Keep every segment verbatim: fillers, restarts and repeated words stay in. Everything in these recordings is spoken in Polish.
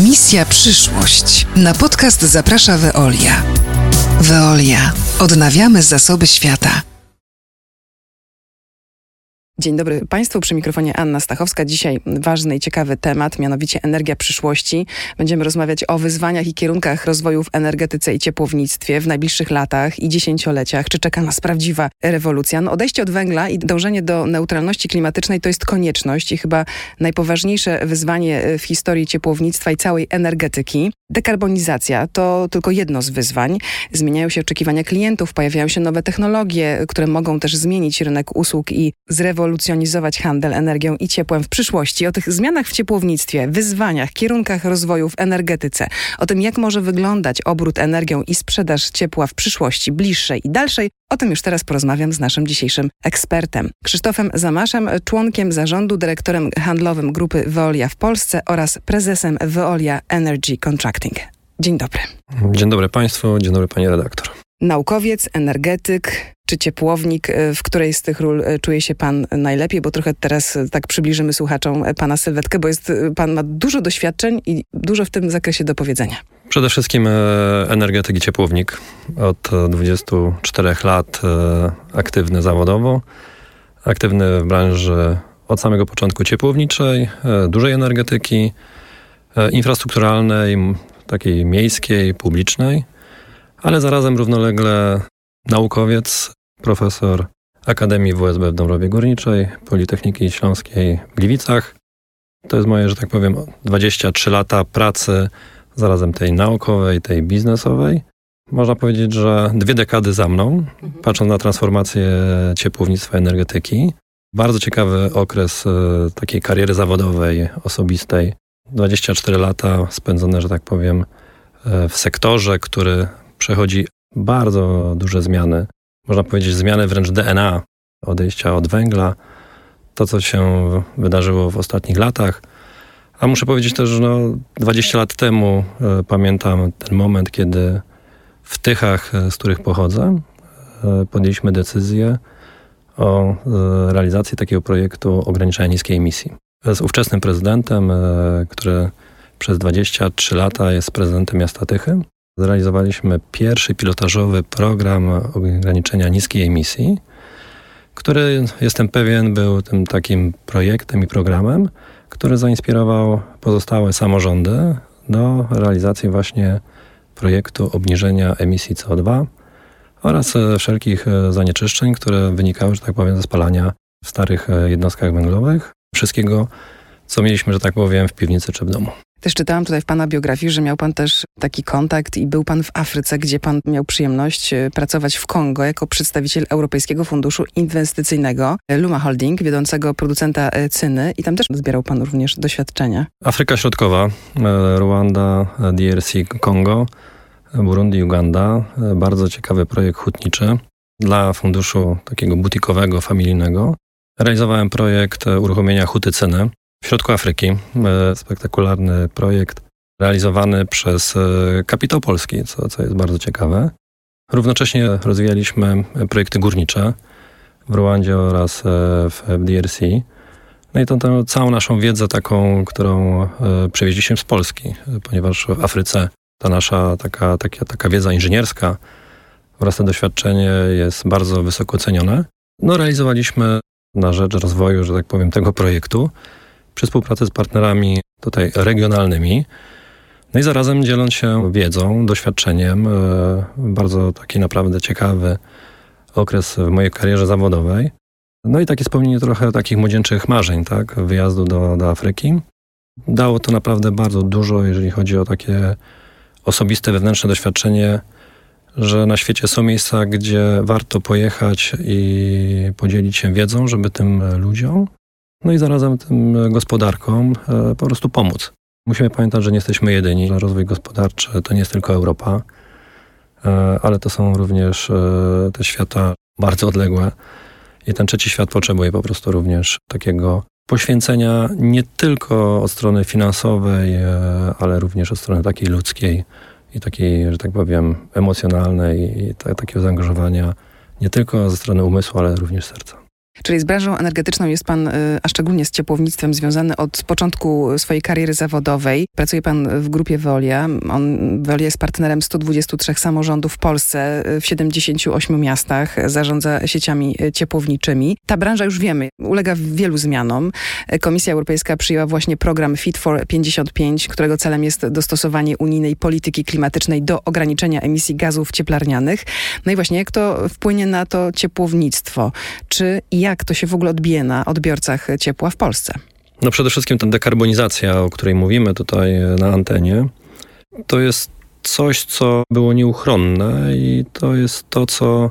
Misja Przyszłość. Na podcast zaprasza Veolia. Veolia. Odnawiamy zasoby świata. Dzień dobry Państwu, przy mikrofonie Anna Stachowska. Dzisiaj ważny i ciekawy temat, mianowicie energia przyszłości. Będziemy rozmawiać o wyzwaniach i kierunkach rozwoju w energetyce i ciepłownictwie w najbliższych latach i dziesięcioleciach. Czy czeka nas prawdziwa rewolucja? No, odejście od węgla i dążenie do neutralności klimatycznej to jest konieczność i chyba najpoważniejsze wyzwanie w historii ciepłownictwa i całej energetyki. Dekarbonizacja to tylko jedno z wyzwań. Zmieniają się oczekiwania klientów, pojawiają się nowe technologie, które mogą też zmienić rynek usług i zrewolucjonizować handel energią i ciepłem w przyszłości. O tych zmianach w ciepłownictwie, wyzwaniach, kierunkach rozwoju w energetyce, o tym, jak może wyglądać obrót energią i sprzedaż ciepła w przyszłości bliższej i dalszej, o tym już teraz porozmawiam z naszym dzisiejszym ekspertem. Krzysztofem Zamaszem, członkiem zarządu, dyrektorem handlowym grupy Veolia w Polsce oraz prezesem Veolia Energia Contracting. Dzień dobry. Dzień dobry Państwu, dzień dobry Pani redaktor. Naukowiec, energetyk czy ciepłownik, w której z tych ról czuje się Pan najlepiej? Bo trochę teraz tak przybliżymy słuchaczom Pana sylwetkę, bo jest, Pan ma dużo doświadczeń i dużo w tym zakresie do powiedzenia. Przede wszystkim energetyk i ciepłownik. Od dwudziestu czterech lat aktywny zawodowo, aktywny w branży od samego początku ciepłowniczej, dużej energetyki, infrastrukturalnej, takiej miejskiej, publicznej. Ale zarazem równolegle naukowiec, profesor Akademii W S B w Dąbrowie Górniczej, Politechniki Śląskiej w Gliwicach. To jest moje, że tak powiem, dwadzieścia trzy lata pracy, zarazem tej naukowej, tej biznesowej. Można powiedzieć, że dwie dekady za mną, patrząc na transformację ciepłownictwa, energetyki. Bardzo ciekawy okres takiej kariery zawodowej, osobistej. dwadzieścia cztery lata spędzone, że tak powiem, w sektorze, który przechodzi bardzo duże zmiany. Można powiedzieć zmiany wręcz D N A, odejścia od węgla, to co się wydarzyło w ostatnich latach. A muszę powiedzieć też, że no, dwadzieścia lat temu e, pamiętam ten moment, kiedy w Tychach, z których pochodzę, e, podjęliśmy decyzję o e, realizacji takiego projektu ograniczenia niskiej emisji. Z ówczesnym prezydentem, e, który przez dwadzieścia trzy lata jest prezydentem miasta Tychy, zrealizowaliśmy pierwszy pilotażowy program ograniczenia niskiej emisji, który, jestem pewien, był tym takim projektem i programem, który zainspirował pozostałe samorządy do realizacji właśnie projektu obniżenia emisji C O dwa oraz wszelkich zanieczyszczeń, które wynikały, że tak powiem, ze spalania w starych jednostkach węglowych. Wszystkiego, co mieliśmy, że tak powiem, w piwnicy czy w domu. Też czytałam tutaj w Pana biografii, że miał Pan też taki kontakt i był Pan w Afryce, gdzie Pan miał przyjemność pracować w Kongo jako przedstawiciel Europejskiego Funduszu Inwestycyjnego Luma Holding, wiodącego producenta cyny, i tam też zbierał Pan również doświadczenia. Afryka Środkowa, Rwanda, D R C, Kongo, Burundi, Uganda. Bardzo ciekawy projekt hutniczy dla funduszu takiego butikowego, familijnego. Realizowałem projekt uruchomienia huty cyny w środku Afryki. Spektakularny projekt realizowany przez kapitał polski, co, co jest bardzo ciekawe. Równocześnie rozwijaliśmy projekty górnicze w Rwandzie oraz w D R C. No i tą, tą całą naszą wiedzę taką, którą przewieźliśmy z Polski, ponieważ w Afryce ta nasza taka, taka, taka wiedza inżynierska oraz to doświadczenie jest bardzo wysoko cenione. No, realizowaliśmy na rzecz rozwoju, że tak powiem, tego projektu przy współpracy z partnerami tutaj regionalnymi, no i zarazem dzieląc się wiedzą, doświadczeniem. Bardzo taki naprawdę ciekawy okres w mojej karierze zawodowej. No i takie spełnienie trochę takich młodzieńczych marzeń, tak, wyjazdu do, do Afryki. Dało to naprawdę bardzo dużo, jeżeli chodzi o takie osobiste, wewnętrzne doświadczenie, że na świecie są miejsca, gdzie warto pojechać i podzielić się wiedzą, żeby tym ludziom, no i zarazem tym gospodarkom po prostu pomóc. Musimy pamiętać, że nie jesteśmy jedyni. Rozwój gospodarczy to nie jest tylko Europa, ale to są również te świata bardzo odległe. I ten trzeci świat potrzebuje po prostu również takiego poświęcenia nie tylko od strony finansowej, ale również od strony takiej ludzkiej i takiej, że tak powiem, emocjonalnej i ta, takiego zaangażowania nie tylko ze strony umysłu, ale również serca. Czyli z branżą energetyczną jest pan, a szczególnie z ciepłownictwem, związany od początku swojej kariery zawodowej. Pracuje pan w grupie Veolia. On, Veolia jest partnerem stu dwudziestu trzech samorządów w Polsce, w siedemdziesięciu ośmiu miastach, zarządza sieciami ciepłowniczymi. Ta branża, już wiemy, ulega wielu zmianom. Komisja Europejska przyjęła właśnie program Fit for pięćdziesiąt pięć, którego celem jest dostosowanie unijnej polityki klimatycznej do ograniczenia emisji gazów cieplarnianych. No i właśnie, jak to wpłynie na to ciepłownictwo? Czy i jak to się w ogóle odbije na odbiorcach ciepła w Polsce? No przede wszystkim ta dekarbonizacja, o której mówimy tutaj na antenie, to jest coś, co było nieuchronne i to jest to, co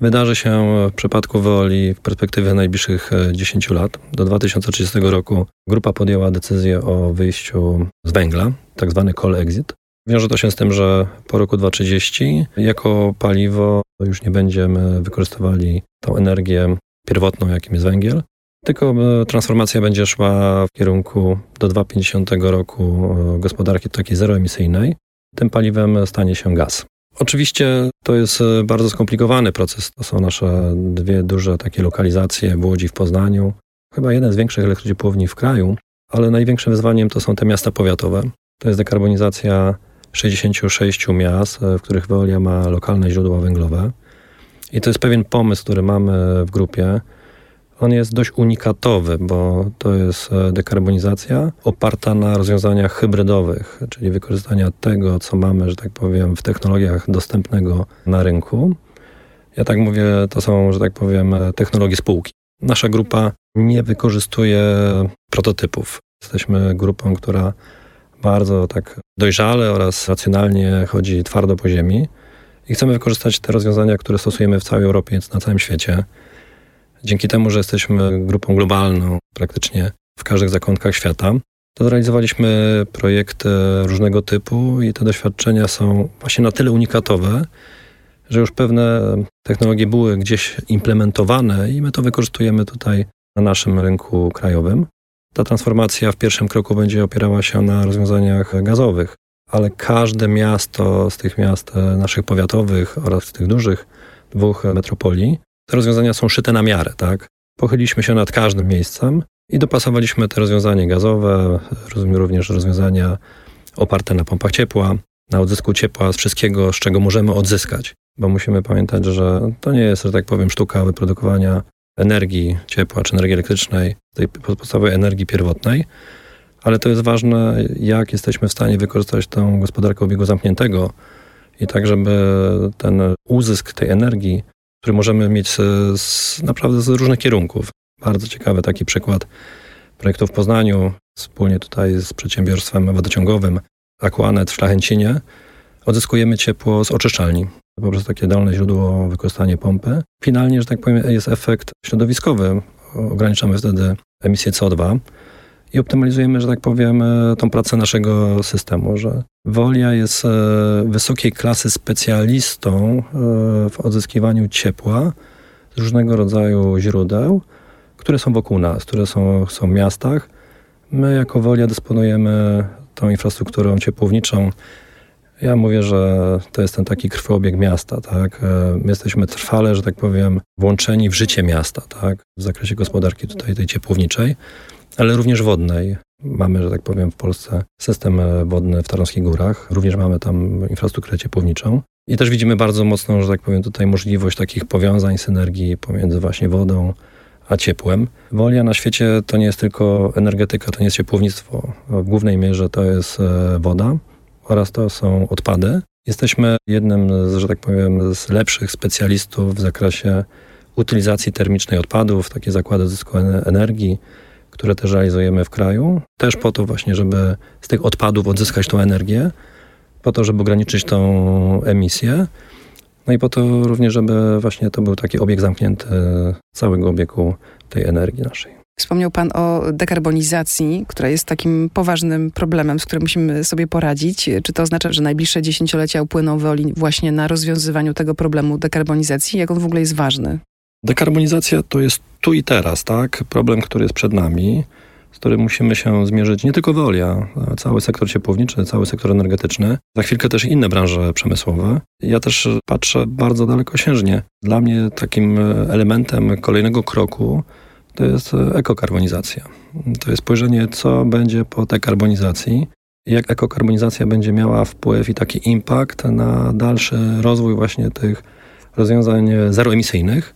wydarzy się w przypadku Veolii w perspektywie najbliższych dziesięciu lat. Do dwa tysiące trzydziestego roku grupa podjęła decyzję o wyjściu z węgla, tak zwany coal exit. Wiąże to się z tym, że po roku dwa tysiące trzydziestym jako paliwo już nie będziemy wykorzystywali tą energię pierwotną, jakim jest węgiel, tylko transformacja będzie szła w kierunku do dwa tysiące pięćdziesiątego roku gospodarki takiej zeroemisyjnej. Tym paliwem stanie się gaz. Oczywiście to jest bardzo skomplikowany proces. To są nasze dwie duże takie lokalizacje w Łodzi, w Poznaniu. Chyba jeden z większych elektrociepłowni w kraju, ale największym wyzwaniem to są te miasta powiatowe. To jest dekarbonizacja sześćdziesięciu sześciu miast, w których Veolia ma lokalne źródła węglowe. I to jest pewien pomysł, który mamy w grupie. On jest dość unikatowy, bo to jest dekarbonizacja oparta na rozwiązaniach hybrydowych, czyli wykorzystania tego, co mamy, że tak powiem, w technologiach dostępnego na rynku. Ja tak mówię, to są, że tak powiem, technologie spółki. Nasza grupa nie wykorzystuje prototypów. Jesteśmy grupą, która bardzo tak dojrzale oraz racjonalnie chodzi twardo po ziemi. I chcemy wykorzystać te rozwiązania, które stosujemy w całej Europie, na całym świecie. Dzięki temu, że jesteśmy grupą globalną praktycznie w każdych zakątkach świata, to zrealizowaliśmy projekty różnego typu i te doświadczenia są właśnie na tyle unikatowe, że już pewne technologie były gdzieś implementowane i my to wykorzystujemy tutaj na naszym rynku krajowym. Ta transformacja w pierwszym kroku będzie opierała się na rozwiązaniach gazowych. Ale każde miasto z tych miast naszych powiatowych oraz z tych dużych dwóch metropolii, te rozwiązania są szyte na miarę, tak? Pochyliliśmy się nad każdym miejscem i dopasowaliśmy te rozwiązania gazowe, rozumiem również rozwiązania oparte na pompach ciepła, na odzysku ciepła z wszystkiego, z czego możemy odzyskać, bo musimy pamiętać, że to nie jest, że tak powiem, sztuka wyprodukowania energii ciepła czy energii elektrycznej, tej podstawowej energii pierwotnej, ale to jest ważne, jak jesteśmy w stanie wykorzystać tą gospodarkę obiegu zamkniętego i tak, żeby ten uzysk tej energii, który możemy mieć z, z, naprawdę z różnych kierunków. Bardzo ciekawy taki przykład projektu w Poznaniu, wspólnie tutaj z przedsiębiorstwem wodociągowym Aquanet w Szlachęcinie. Odzyskujemy ciepło z oczyszczalni. Poprzez takie dolne źródło, wykorzystanie pompy. Finalnie, że tak powiem, jest efekt środowiskowy. Ograniczamy wtedy emisję C O dwa. I optymalizujemy, że tak powiem, tą pracę naszego systemu, że Veolia jest wysokiej klasy specjalistą w odzyskiwaniu ciepła z różnego rodzaju źródeł, które są wokół nas, które są, są w miastach. My jako Veolia dysponujemy tą infrastrukturą ciepłowniczą. Ja mówię, że to jest ten taki krwoobieg miasta, tak? My jesteśmy trwale, że tak powiem, włączeni w życie miasta, tak? W zakresie gospodarki tutaj tej ciepłowniczej, ale również wodnej. Mamy, że tak powiem, w Polsce system wodny w Tarnowskich Górach. Również mamy tam infrastrukturę ciepłowniczą. I też widzimy bardzo mocną, że tak powiem, tutaj możliwość takich powiązań, synergii pomiędzy właśnie wodą a ciepłem. Veolia na świecie to nie jest tylko energetyka, to nie jest ciepłownictwo. W głównej mierze to jest woda oraz to są odpady. Jesteśmy jednym z, że tak powiem, z lepszych specjalistów w zakresie utylizacji termicznej odpadów, takie zakłady zysku energii, które też realizujemy w kraju, też po to właśnie, żeby z tych odpadów odzyskać tą energię, po to, żeby ograniczyć tą emisję, no i po to również, żeby właśnie to był taki obieg zamknięty całego obiegu tej energii naszej. Wspomniał pan o dekarbonizacji, która jest takim poważnym problemem, z którym musimy sobie poradzić. Czy to oznacza, że najbliższe dziesięciolecia upłyną Veolii właśnie na rozwiązywaniu tego problemu dekarbonizacji? Jak on w ogóle jest ważny? Dekarbonizacja to jest tu i teraz, tak? Problem, który jest przed nami. z którym musimy się zmierzyć, nie tylko Veolia, cały sektor ciepłowniczy, cały sektor energetyczny, za chwilkę też inne branże przemysłowe. Ja też patrzę bardzo dalekosiężnie. Dla mnie takim elementem kolejnego kroku to jest ekokarbonizacja. To jest spojrzenie, co będzie po dekarbonizacji, jak ekokarbonizacja będzie miała wpływ i taki impact na dalszy rozwój właśnie tych rozwiązań zeroemisyjnych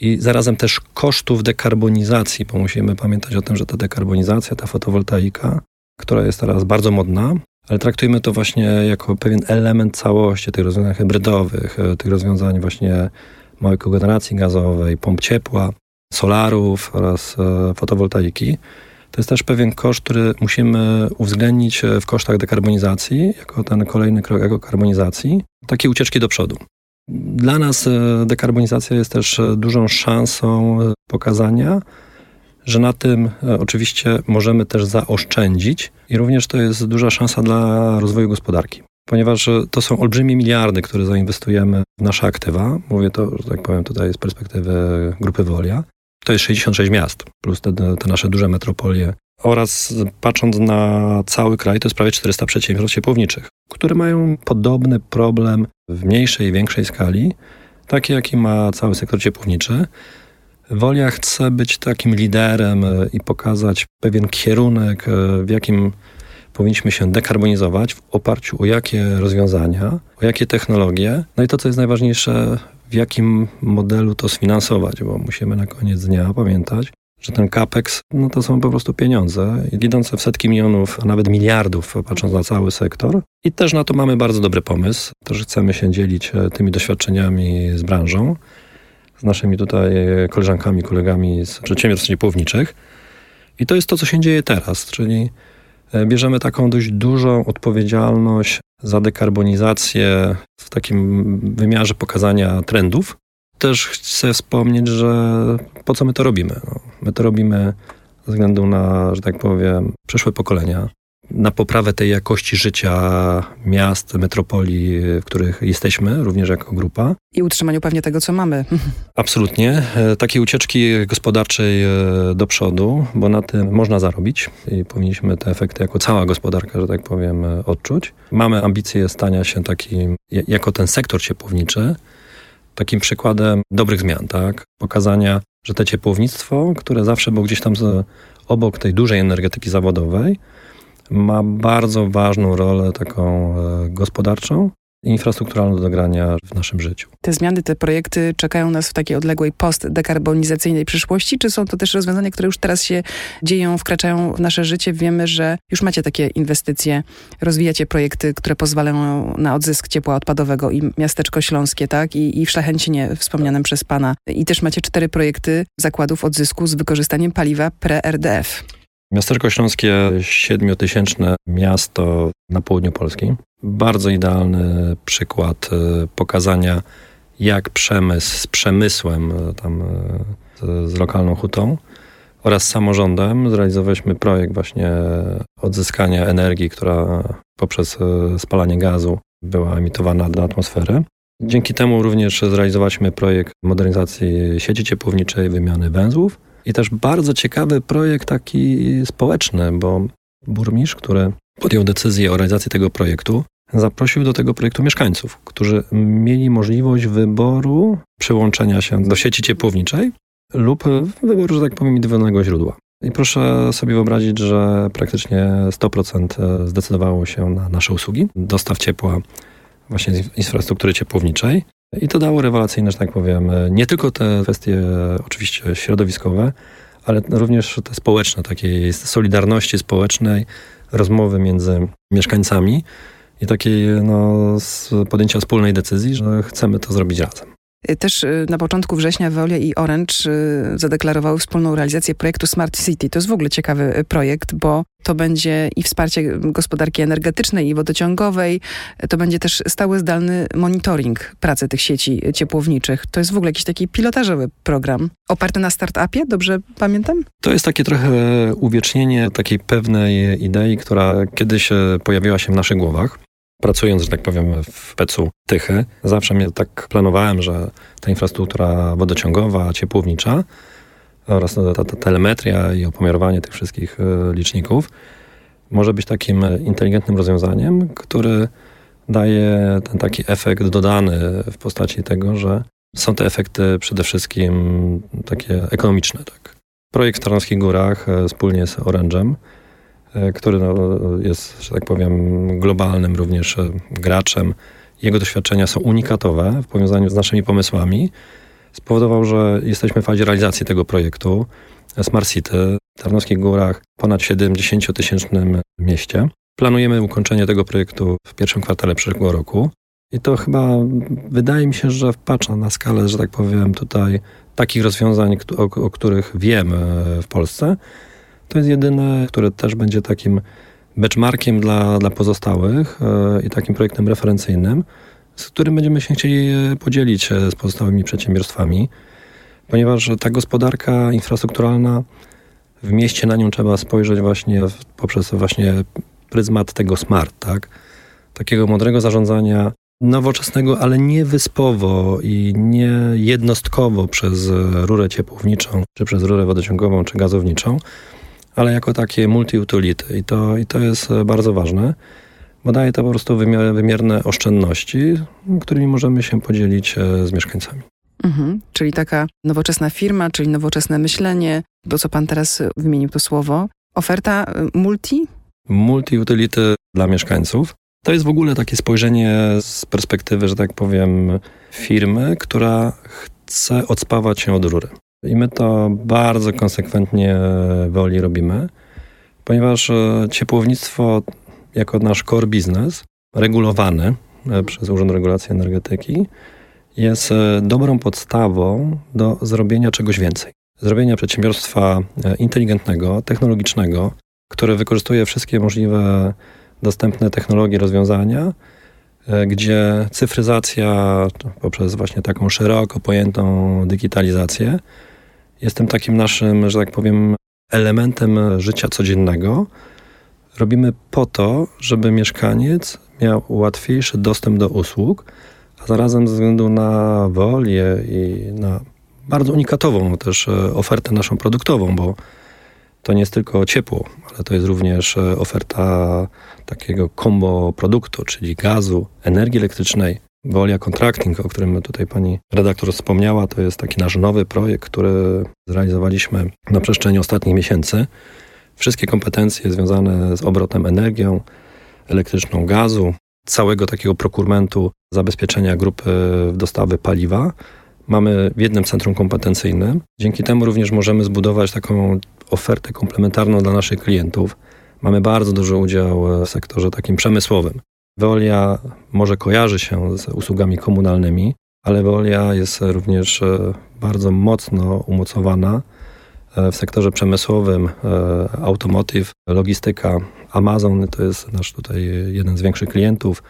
i zarazem też kosztów dekarbonizacji, bo musimy pamiętać o tym, że ta dekarbonizacja, ta fotowoltaika, która jest teraz bardzo modna, ale traktujmy to właśnie jako pewien element całości tych rozwiązań hybrydowych, tych rozwiązań właśnie małej kogeneracji gazowej, pomp ciepła, solarów oraz fotowoltaiki. To jest też pewien koszt, który musimy uwzględnić w kosztach dekarbonizacji, jako ten kolejny krok ekokarbonizacji, takie ucieczki do przodu. Dla nas dekarbonizacja jest też dużą szansą pokazania, że na tym oczywiście możemy też zaoszczędzić i również to jest duża szansa dla rozwoju gospodarki, ponieważ to są olbrzymie miliardy, które zainwestujemy w nasze aktywa. Mówię to, że tak powiem, tutaj z perspektywy grupy Veolia. To jest sześćdziesiąt sześć miast, plus te, te nasze duże metropolie. Oraz patrząc na cały kraj, to jest prawie czterysta przedsiębiorstw ciepłowniczych, które mają podobny problem w mniejszej i większej skali, taki jaki ma cały sektor ciepłowniczy. Veolia chce być takim liderem i pokazać pewien kierunek, w jakim powinniśmy się dekarbonizować, w oparciu o jakie rozwiązania, o jakie technologie. No i to, co jest najważniejsze, w jakim modelu to sfinansować, bo musimy na koniec dnia pamiętać, że ten CAPEX, no to są po prostu pieniądze idące w setki milionów, a nawet miliardów, patrząc na cały sektor. I też na to mamy bardzo dobry pomysł. Też chcemy się dzielić tymi doświadczeniami z branżą, z naszymi tutaj koleżankami, kolegami z przedsiębiorstw ciepłowniczych. I to jest to, co się dzieje teraz, czyli bierzemy taką dość dużą odpowiedzialność za dekarbonizację w takim wymiarze pokazania trendów. Też chcę wspomnieć, że po co my to robimy? No, my to robimy ze względu na, że tak powiem, przyszłe pokolenia, na poprawę tej jakości życia miast, metropolii, w których jesteśmy, również jako grupa. I utrzymaniu pewnie tego, co mamy. Absolutnie. Takiej ucieczki gospodarczej do przodu, bo na tym można zarobić i powinniśmy te efekty jako cała gospodarka, że tak powiem, odczuć. Mamy ambicje stania się takim, jako ten sektor ciepłowniczy, takim przykładem dobrych zmian, tak? Pokazania, że to ciepłownictwo, które zawsze było gdzieś tam z, obok tej dużej energetyki zawodowej, ma bardzo ważną rolę taką gospodarczą i infrastrukturalną do grania w naszym życiu. Te zmiany, te projekty czekają nas w takiej odległej postdekarbonizacyjnej przyszłości, czy są to też rozwiązania, które już teraz się dzieją, wkraczają w nasze życie? Wiemy, że już macie takie inwestycje, rozwijacie projekty, które pozwalają na odzysk ciepła odpadowego i miasteczko śląskie, tak? I, i w Szlachęcinie wspomnianym przez pana. I też macie cztery projekty zakładów odzysku z wykorzystaniem paliwa pre-R D F. Miasteczko Śląskie, siedmiotysięczne miasto na południu Polski. Bardzo idealny przykład pokazania, jak przemysł z przemysłem, tam z lokalną hutą oraz samorządem zrealizowaliśmy projekt właśnie odzyskania energii, która poprzez spalanie gazu była emitowana do atmosfery. Dzięki temu również zrealizowaliśmy projekt modernizacji sieci ciepłowniczej, wymiany węzłów. I też bardzo ciekawy projekt taki społeczny, bo burmistrz, który podjął decyzję o realizacji tego projektu, zaprosił do tego projektu mieszkańców, którzy mieli możliwość wyboru przyłączenia się do sieci ciepłowniczej lub wyboru, że tak powiem, indywidualnego źródła. I proszę sobie wyobrazić, że praktycznie sto procent zdecydowało się na nasze usługi, dostaw ciepła właśnie z infrastruktury ciepłowniczej. I to dało rewelacyjne, że tak powiem, nie tylko te kwestie oczywiście środowiskowe, ale również te społeczne, takiej solidarności społecznej, rozmowy między mieszkańcami i takiej no, podjęcia wspólnej decyzji, że chcemy to zrobić razem. Też na początku września Veolia i Orange zadeklarowały wspólną realizację projektu Smart City. To jest w ogóle ciekawy projekt, bo to będzie i wsparcie gospodarki energetycznej i wodociągowej. To będzie też stały zdalny monitoring pracy tych sieci ciepłowniczych. To jest w ogóle jakiś taki pilotażowy program oparty na startupie, dobrze pamiętam? To jest takie trochę uwiecznienie takiej pewnej idei, która kiedyś pojawiła się w naszych głowach. Pracując, że tak powiem, w pecu Tychy, zawsze mnie tak planowałem, że ta infrastruktura wodociągowa, ciepłownicza oraz ta, ta telemetria i opomiarowanie tych wszystkich liczników może być takim inteligentnym rozwiązaniem, który daje ten taki efekt dodany w postaci tego, że są te efekty przede wszystkim takie ekonomiczne. Tak. Projekt w Tarnowskich Górach wspólnie z Orange'em, który jest, że tak powiem, globalnym również graczem. Jego doświadczenia są unikatowe w powiązaniu z naszymi pomysłami. Spowodował, że jesteśmy w fazie realizacji tego projektu Smart City w Tarnowskich Górach, ponad siedemdziesięciotysięcznym mieście. Planujemy ukończenie tego projektu w pierwszym kwartale przyszłego roku. I to chyba, wydaje mi się, że patrzę na skalę, że tak powiem, tutaj takich rozwiązań, o, o których wiem w Polsce, to jest jedyne, które też będzie takim benchmarkiem dla, dla pozostałych i takim projektem referencyjnym, z którym będziemy się chcieli podzielić z pozostałymi przedsiębiorstwami, ponieważ ta gospodarka infrastrukturalna w mieście, na nią trzeba spojrzeć właśnie poprzez właśnie pryzmat tego smart, tak? Takiego mądrego zarządzania nowoczesnego, ale nie wyspowo i nie jednostkowo przez rurę ciepłowniczą, czy przez rurę wodociągową, czy gazowniczą, ale jako takie multi-utility. I to, i to jest bardzo ważne, bo daje to po prostu wymiar, wymierne oszczędności, którymi możemy się podzielić z mieszkańcami. Mhm, czyli taka nowoczesna firma, czyli nowoczesne myślenie, to co pan teraz wymienił to słowo. Oferta multi? Multi-utility dla mieszkańców. To jest w ogóle takie spojrzenie z perspektywy, że tak powiem, firmy, która chce odspawać się od rury. I my to bardzo konsekwentnie w Veolii robimy, ponieważ ciepłownictwo jako nasz core biznes, regulowany przez Urząd Regulacji Energetyki, jest dobrą podstawą do zrobienia czegoś więcej. Zrobienia przedsiębiorstwa inteligentnego, technologicznego, które wykorzystuje wszystkie możliwe dostępne technologie, rozwiązania, gdzie cyfryzacja poprzez właśnie taką szeroko pojętą digitalizację jest tym takim naszym, że tak powiem, elementem życia codziennego. Robimy po to, żeby mieszkaniec miał łatwiejszy dostęp do usług, a zarazem ze względu na Veolię i na bardzo unikatową też ofertę naszą produktową, bo to nie jest tylko ciepło, ale to jest również oferta takiego kombo produktu, czyli gazu, energii elektrycznej. Veolia Contracting, o którym tutaj pani redaktor wspomniała, to jest taki nasz nowy projekt, który zrealizowaliśmy na przestrzeni ostatnich miesięcy. Wszystkie kompetencje związane z obrotem energią elektryczną, gazu, całego takiego prokurmentu zabezpieczenia grupy dostawy paliwa mamy w jednym centrum kompetencyjnym. Dzięki temu również możemy zbudować taką ofertę komplementarną dla naszych klientów. Mamy bardzo duży udział w sektorze takim przemysłowym. Veolia może kojarzy się z usługami komunalnymi, ale Veolia jest również bardzo mocno umocowana w sektorze przemysłowym, automotive, logistyka. Amazon to jest nasz tutaj jeden z większych klientów,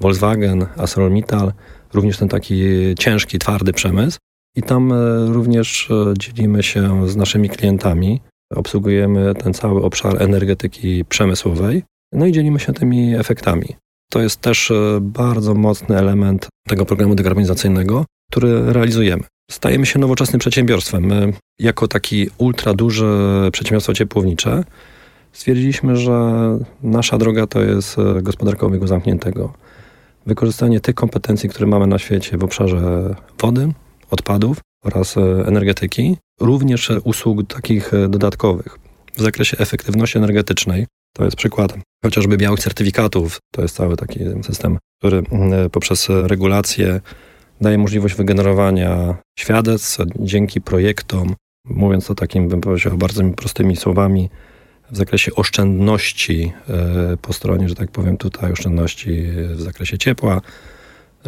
Volkswagen, ArcelorMittal, również ten taki ciężki, twardy przemysł. I tam również dzielimy się z naszymi klientami, obsługujemy ten cały obszar energetyki przemysłowej, no i dzielimy się tymi efektami. To jest też bardzo mocny element tego programu dekarbonizacyjnego, który realizujemy. Stajemy się nowoczesnym przedsiębiorstwem. My, jako taki ultra duże przedsiębiorstwo ciepłownicze, stwierdziliśmy, że nasza droga to jest gospodarka obiegu zamkniętego. Wykorzystanie tych kompetencji, które mamy na świecie w obszarze wody, odpadów oraz energetyki, również usług takich dodatkowych w zakresie efektywności energetycznej. To jest przykład chociażby białych certyfikatów. To jest cały taki system, który poprzez regulacje daje możliwość wygenerowania świadectw dzięki projektom, mówiąc to takim, bym powiedział, bardzo prostymi słowami, w zakresie oszczędności po stronie, że tak powiem tutaj, oszczędności w zakresie ciepła,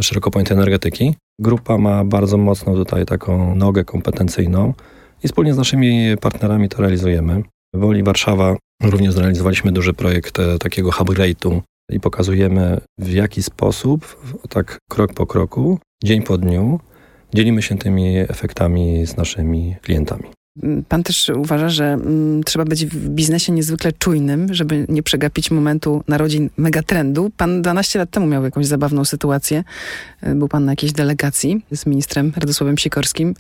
szeroko pojętej energetyki. Grupa ma bardzo mocno tutaj taką nogę kompetencyjną i wspólnie z naszymi partnerami to realizujemy. W Veolii Warszawa również zrealizowaliśmy duży projekt takiego upgrade'u i pokazujemy, w jaki sposób, tak krok po kroku, dzień po dniu, dzielimy się tymi efektami z naszymi klientami. Pan też uważa, że mm, trzeba być w biznesie niezwykle czujnym, żeby nie przegapić momentu narodzin megatrendu. Pan dwanaście lat temu miał jakąś zabawną sytuację. Był pan na jakiejś delegacji z ministrem Radosławem Sikorskim.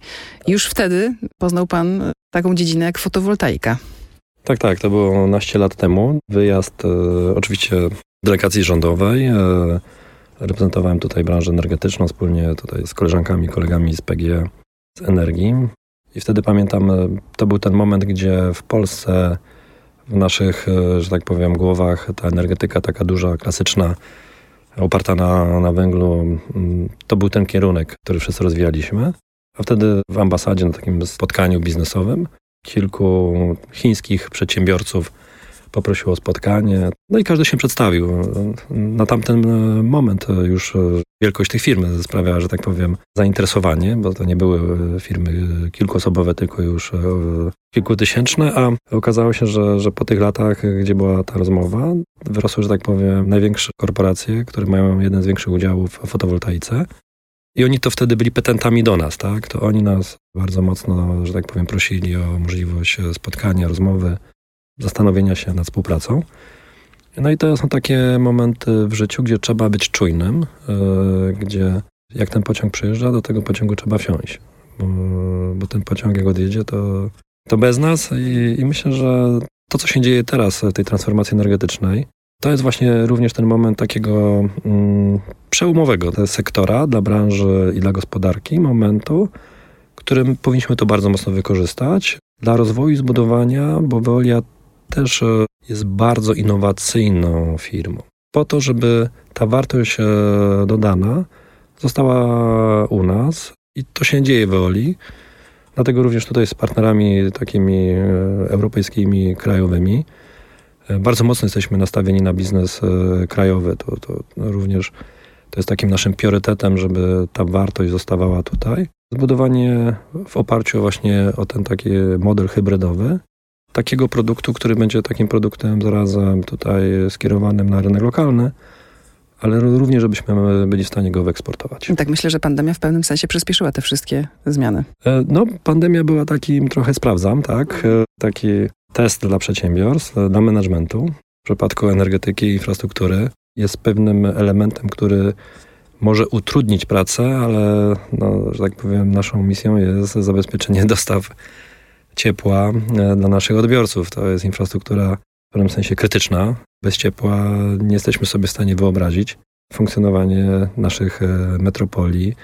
Już wtedy poznał pan taką dziedzinę jak fotowoltaika. Tak, tak. To było jedenaście lat temu. Wyjazd e, oczywiście delegacji rządowej. E, reprezentowałem tutaj branżę energetyczną wspólnie tutaj z koleżankami, kolegami z P G E, z Energii. I wtedy pamiętam, to był ten moment, gdzie w Polsce, w naszych, że tak powiem, głowach ta energetyka taka duża, klasyczna, oparta na, na węglu, to był ten kierunek, który wszyscy rozwijaliśmy. A wtedy w ambasadzie, na takim spotkaniu biznesowym, kilku chińskich przedsiębiorców poprosiło o spotkanie. No i każdy się przedstawił. Na tamten moment już wielkość tych firm sprawiała, że tak powiem, zainteresowanie, bo to nie były firmy kilkuosobowe, tylko już kilkutysięczne, a okazało się, że, że po tych latach, gdzie była ta rozmowa, wyrosły, że tak powiem, największe korporacje, które mają jeden z większych udziałów w fotowoltaice. I oni to wtedy byli petentami do nas, tak? To oni nas bardzo mocno, że tak powiem, prosili o możliwość spotkania, rozmowy, zastanowienia się nad współpracą. No i to są takie momenty w życiu, gdzie trzeba być czujnym, gdzie jak ten pociąg przyjeżdża, do tego pociągu trzeba wsiąść, bo, bo ten pociąg jak odjedzie, to, to bez nas i, i myślę, że to, co się dzieje teraz w tej transformacji energetycznej, to jest właśnie również ten moment takiego mm, przełomowego dla sektora, dla branży i dla gospodarki, momentu, w którym powinniśmy to bardzo mocno wykorzystać dla rozwoju i zbudowania, bo Veolia też jest bardzo innowacyjną firmą. Po to, żeby ta wartość dodana została u nas i to się dzieje w Veolii. Dlatego również tutaj z partnerami takimi europejskimi, krajowymi bardzo mocno jesteśmy nastawieni na biznes krajowy. To, to również to jest takim naszym priorytetem, żeby ta wartość zostawała tutaj. Zbudowanie w oparciu właśnie o ten taki model hybrydowy, takiego produktu, który będzie takim produktem zarazem tutaj skierowanym na rynek lokalny, ale również żebyśmy byli w stanie go wyeksportować. Tak, myślę, że pandemia w pewnym sensie przyspieszyła te wszystkie zmiany. No, pandemia była takim trochę sprawdzam, tak? Taki test dla przedsiębiorstw, dla managementu. W przypadku energetyki i infrastruktury jest pewnym elementem, który może utrudnić pracę, ale no, że tak powiem, naszą misją jest zabezpieczenie dostaw ciepła dla naszych odbiorców. To jest infrastruktura w pewnym sensie krytyczna. Bez ciepła nie jesteśmy sobie w stanie wyobrazić funkcjonowanie naszych metropolii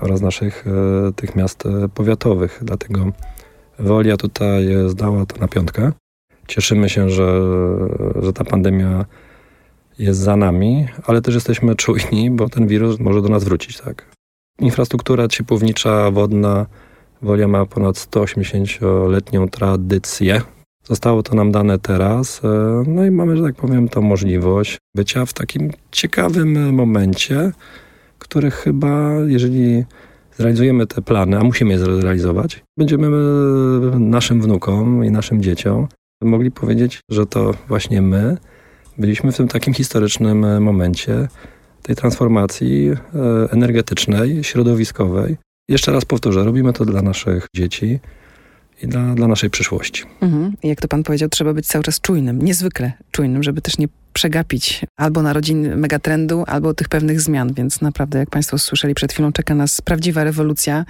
oraz naszych tych miast powiatowych. Dlatego Veolia tutaj zdała to na piątkę. Cieszymy się, że, że ta pandemia jest za nami, ale też jesteśmy czujni, bo ten wirus może do nas wrócić, tak. Infrastruktura ciepłownicza, wodna, Veolia ma ponad sto osiemdziesięcioletnią tradycję. Zostało to nam dane teraz, no i mamy, że tak powiem, tą możliwość bycia w takim ciekawym momencie, który chyba, jeżeli zrealizujemy te plany, a musimy je zrealizować, będziemy naszym wnukom i naszym dzieciom mogli powiedzieć, że to właśnie my byliśmy w tym takim historycznym momencie tej transformacji energetycznej, środowiskowej. Jeszcze raz powtórzę, robimy to dla naszych dzieci i dla, dla naszej przyszłości. Mhm. Jak to pan powiedział, trzeba być cały czas czujnym, niezwykle czujnym, żeby też nie przegapić albo narodzin megatrendu, albo tych pewnych zmian, więc naprawdę, jak państwo słyszeli przed chwilą, czeka nas prawdziwa rewolucja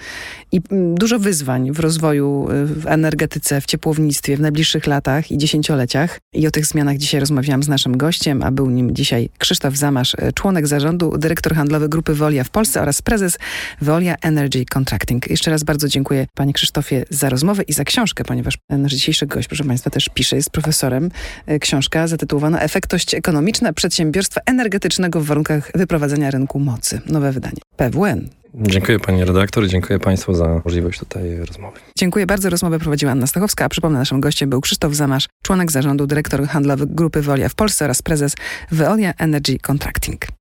i dużo wyzwań w rozwoju, w energetyce, w ciepłownictwie w najbliższych latach i dziesięcioleciach. I o tych zmianach dzisiaj rozmawiałam z naszym gościem, a był nim dzisiaj Krzysztof Zamasz, członek zarządu, dyrektor handlowy grupy Veolia w Polsce oraz prezes Veolia Energy Contracting. Jeszcze raz bardzo dziękuję panie Krzysztofie za rozmowę i za książkę, ponieważ nasz dzisiejszy gość, proszę państwa, też pisze, jest profesorem. Książka zatytułowana Efektywność ekonomiczna przedsiębiorstwa energetycznego w warunkach wyprowadzenia rynku mocy. Nowe wydanie P W N. Dziękuję pani redaktor, dziękuję państwu za możliwość tutaj rozmowy. Dziękuję bardzo. Rozmowę prowadziła Anna Stachowska, a przypomnę, naszym gościem był Krzysztof Zamasz, członek zarządu, dyrektor handlowy grupy Veolia w Polsce oraz prezes Veolia Energy Contracting.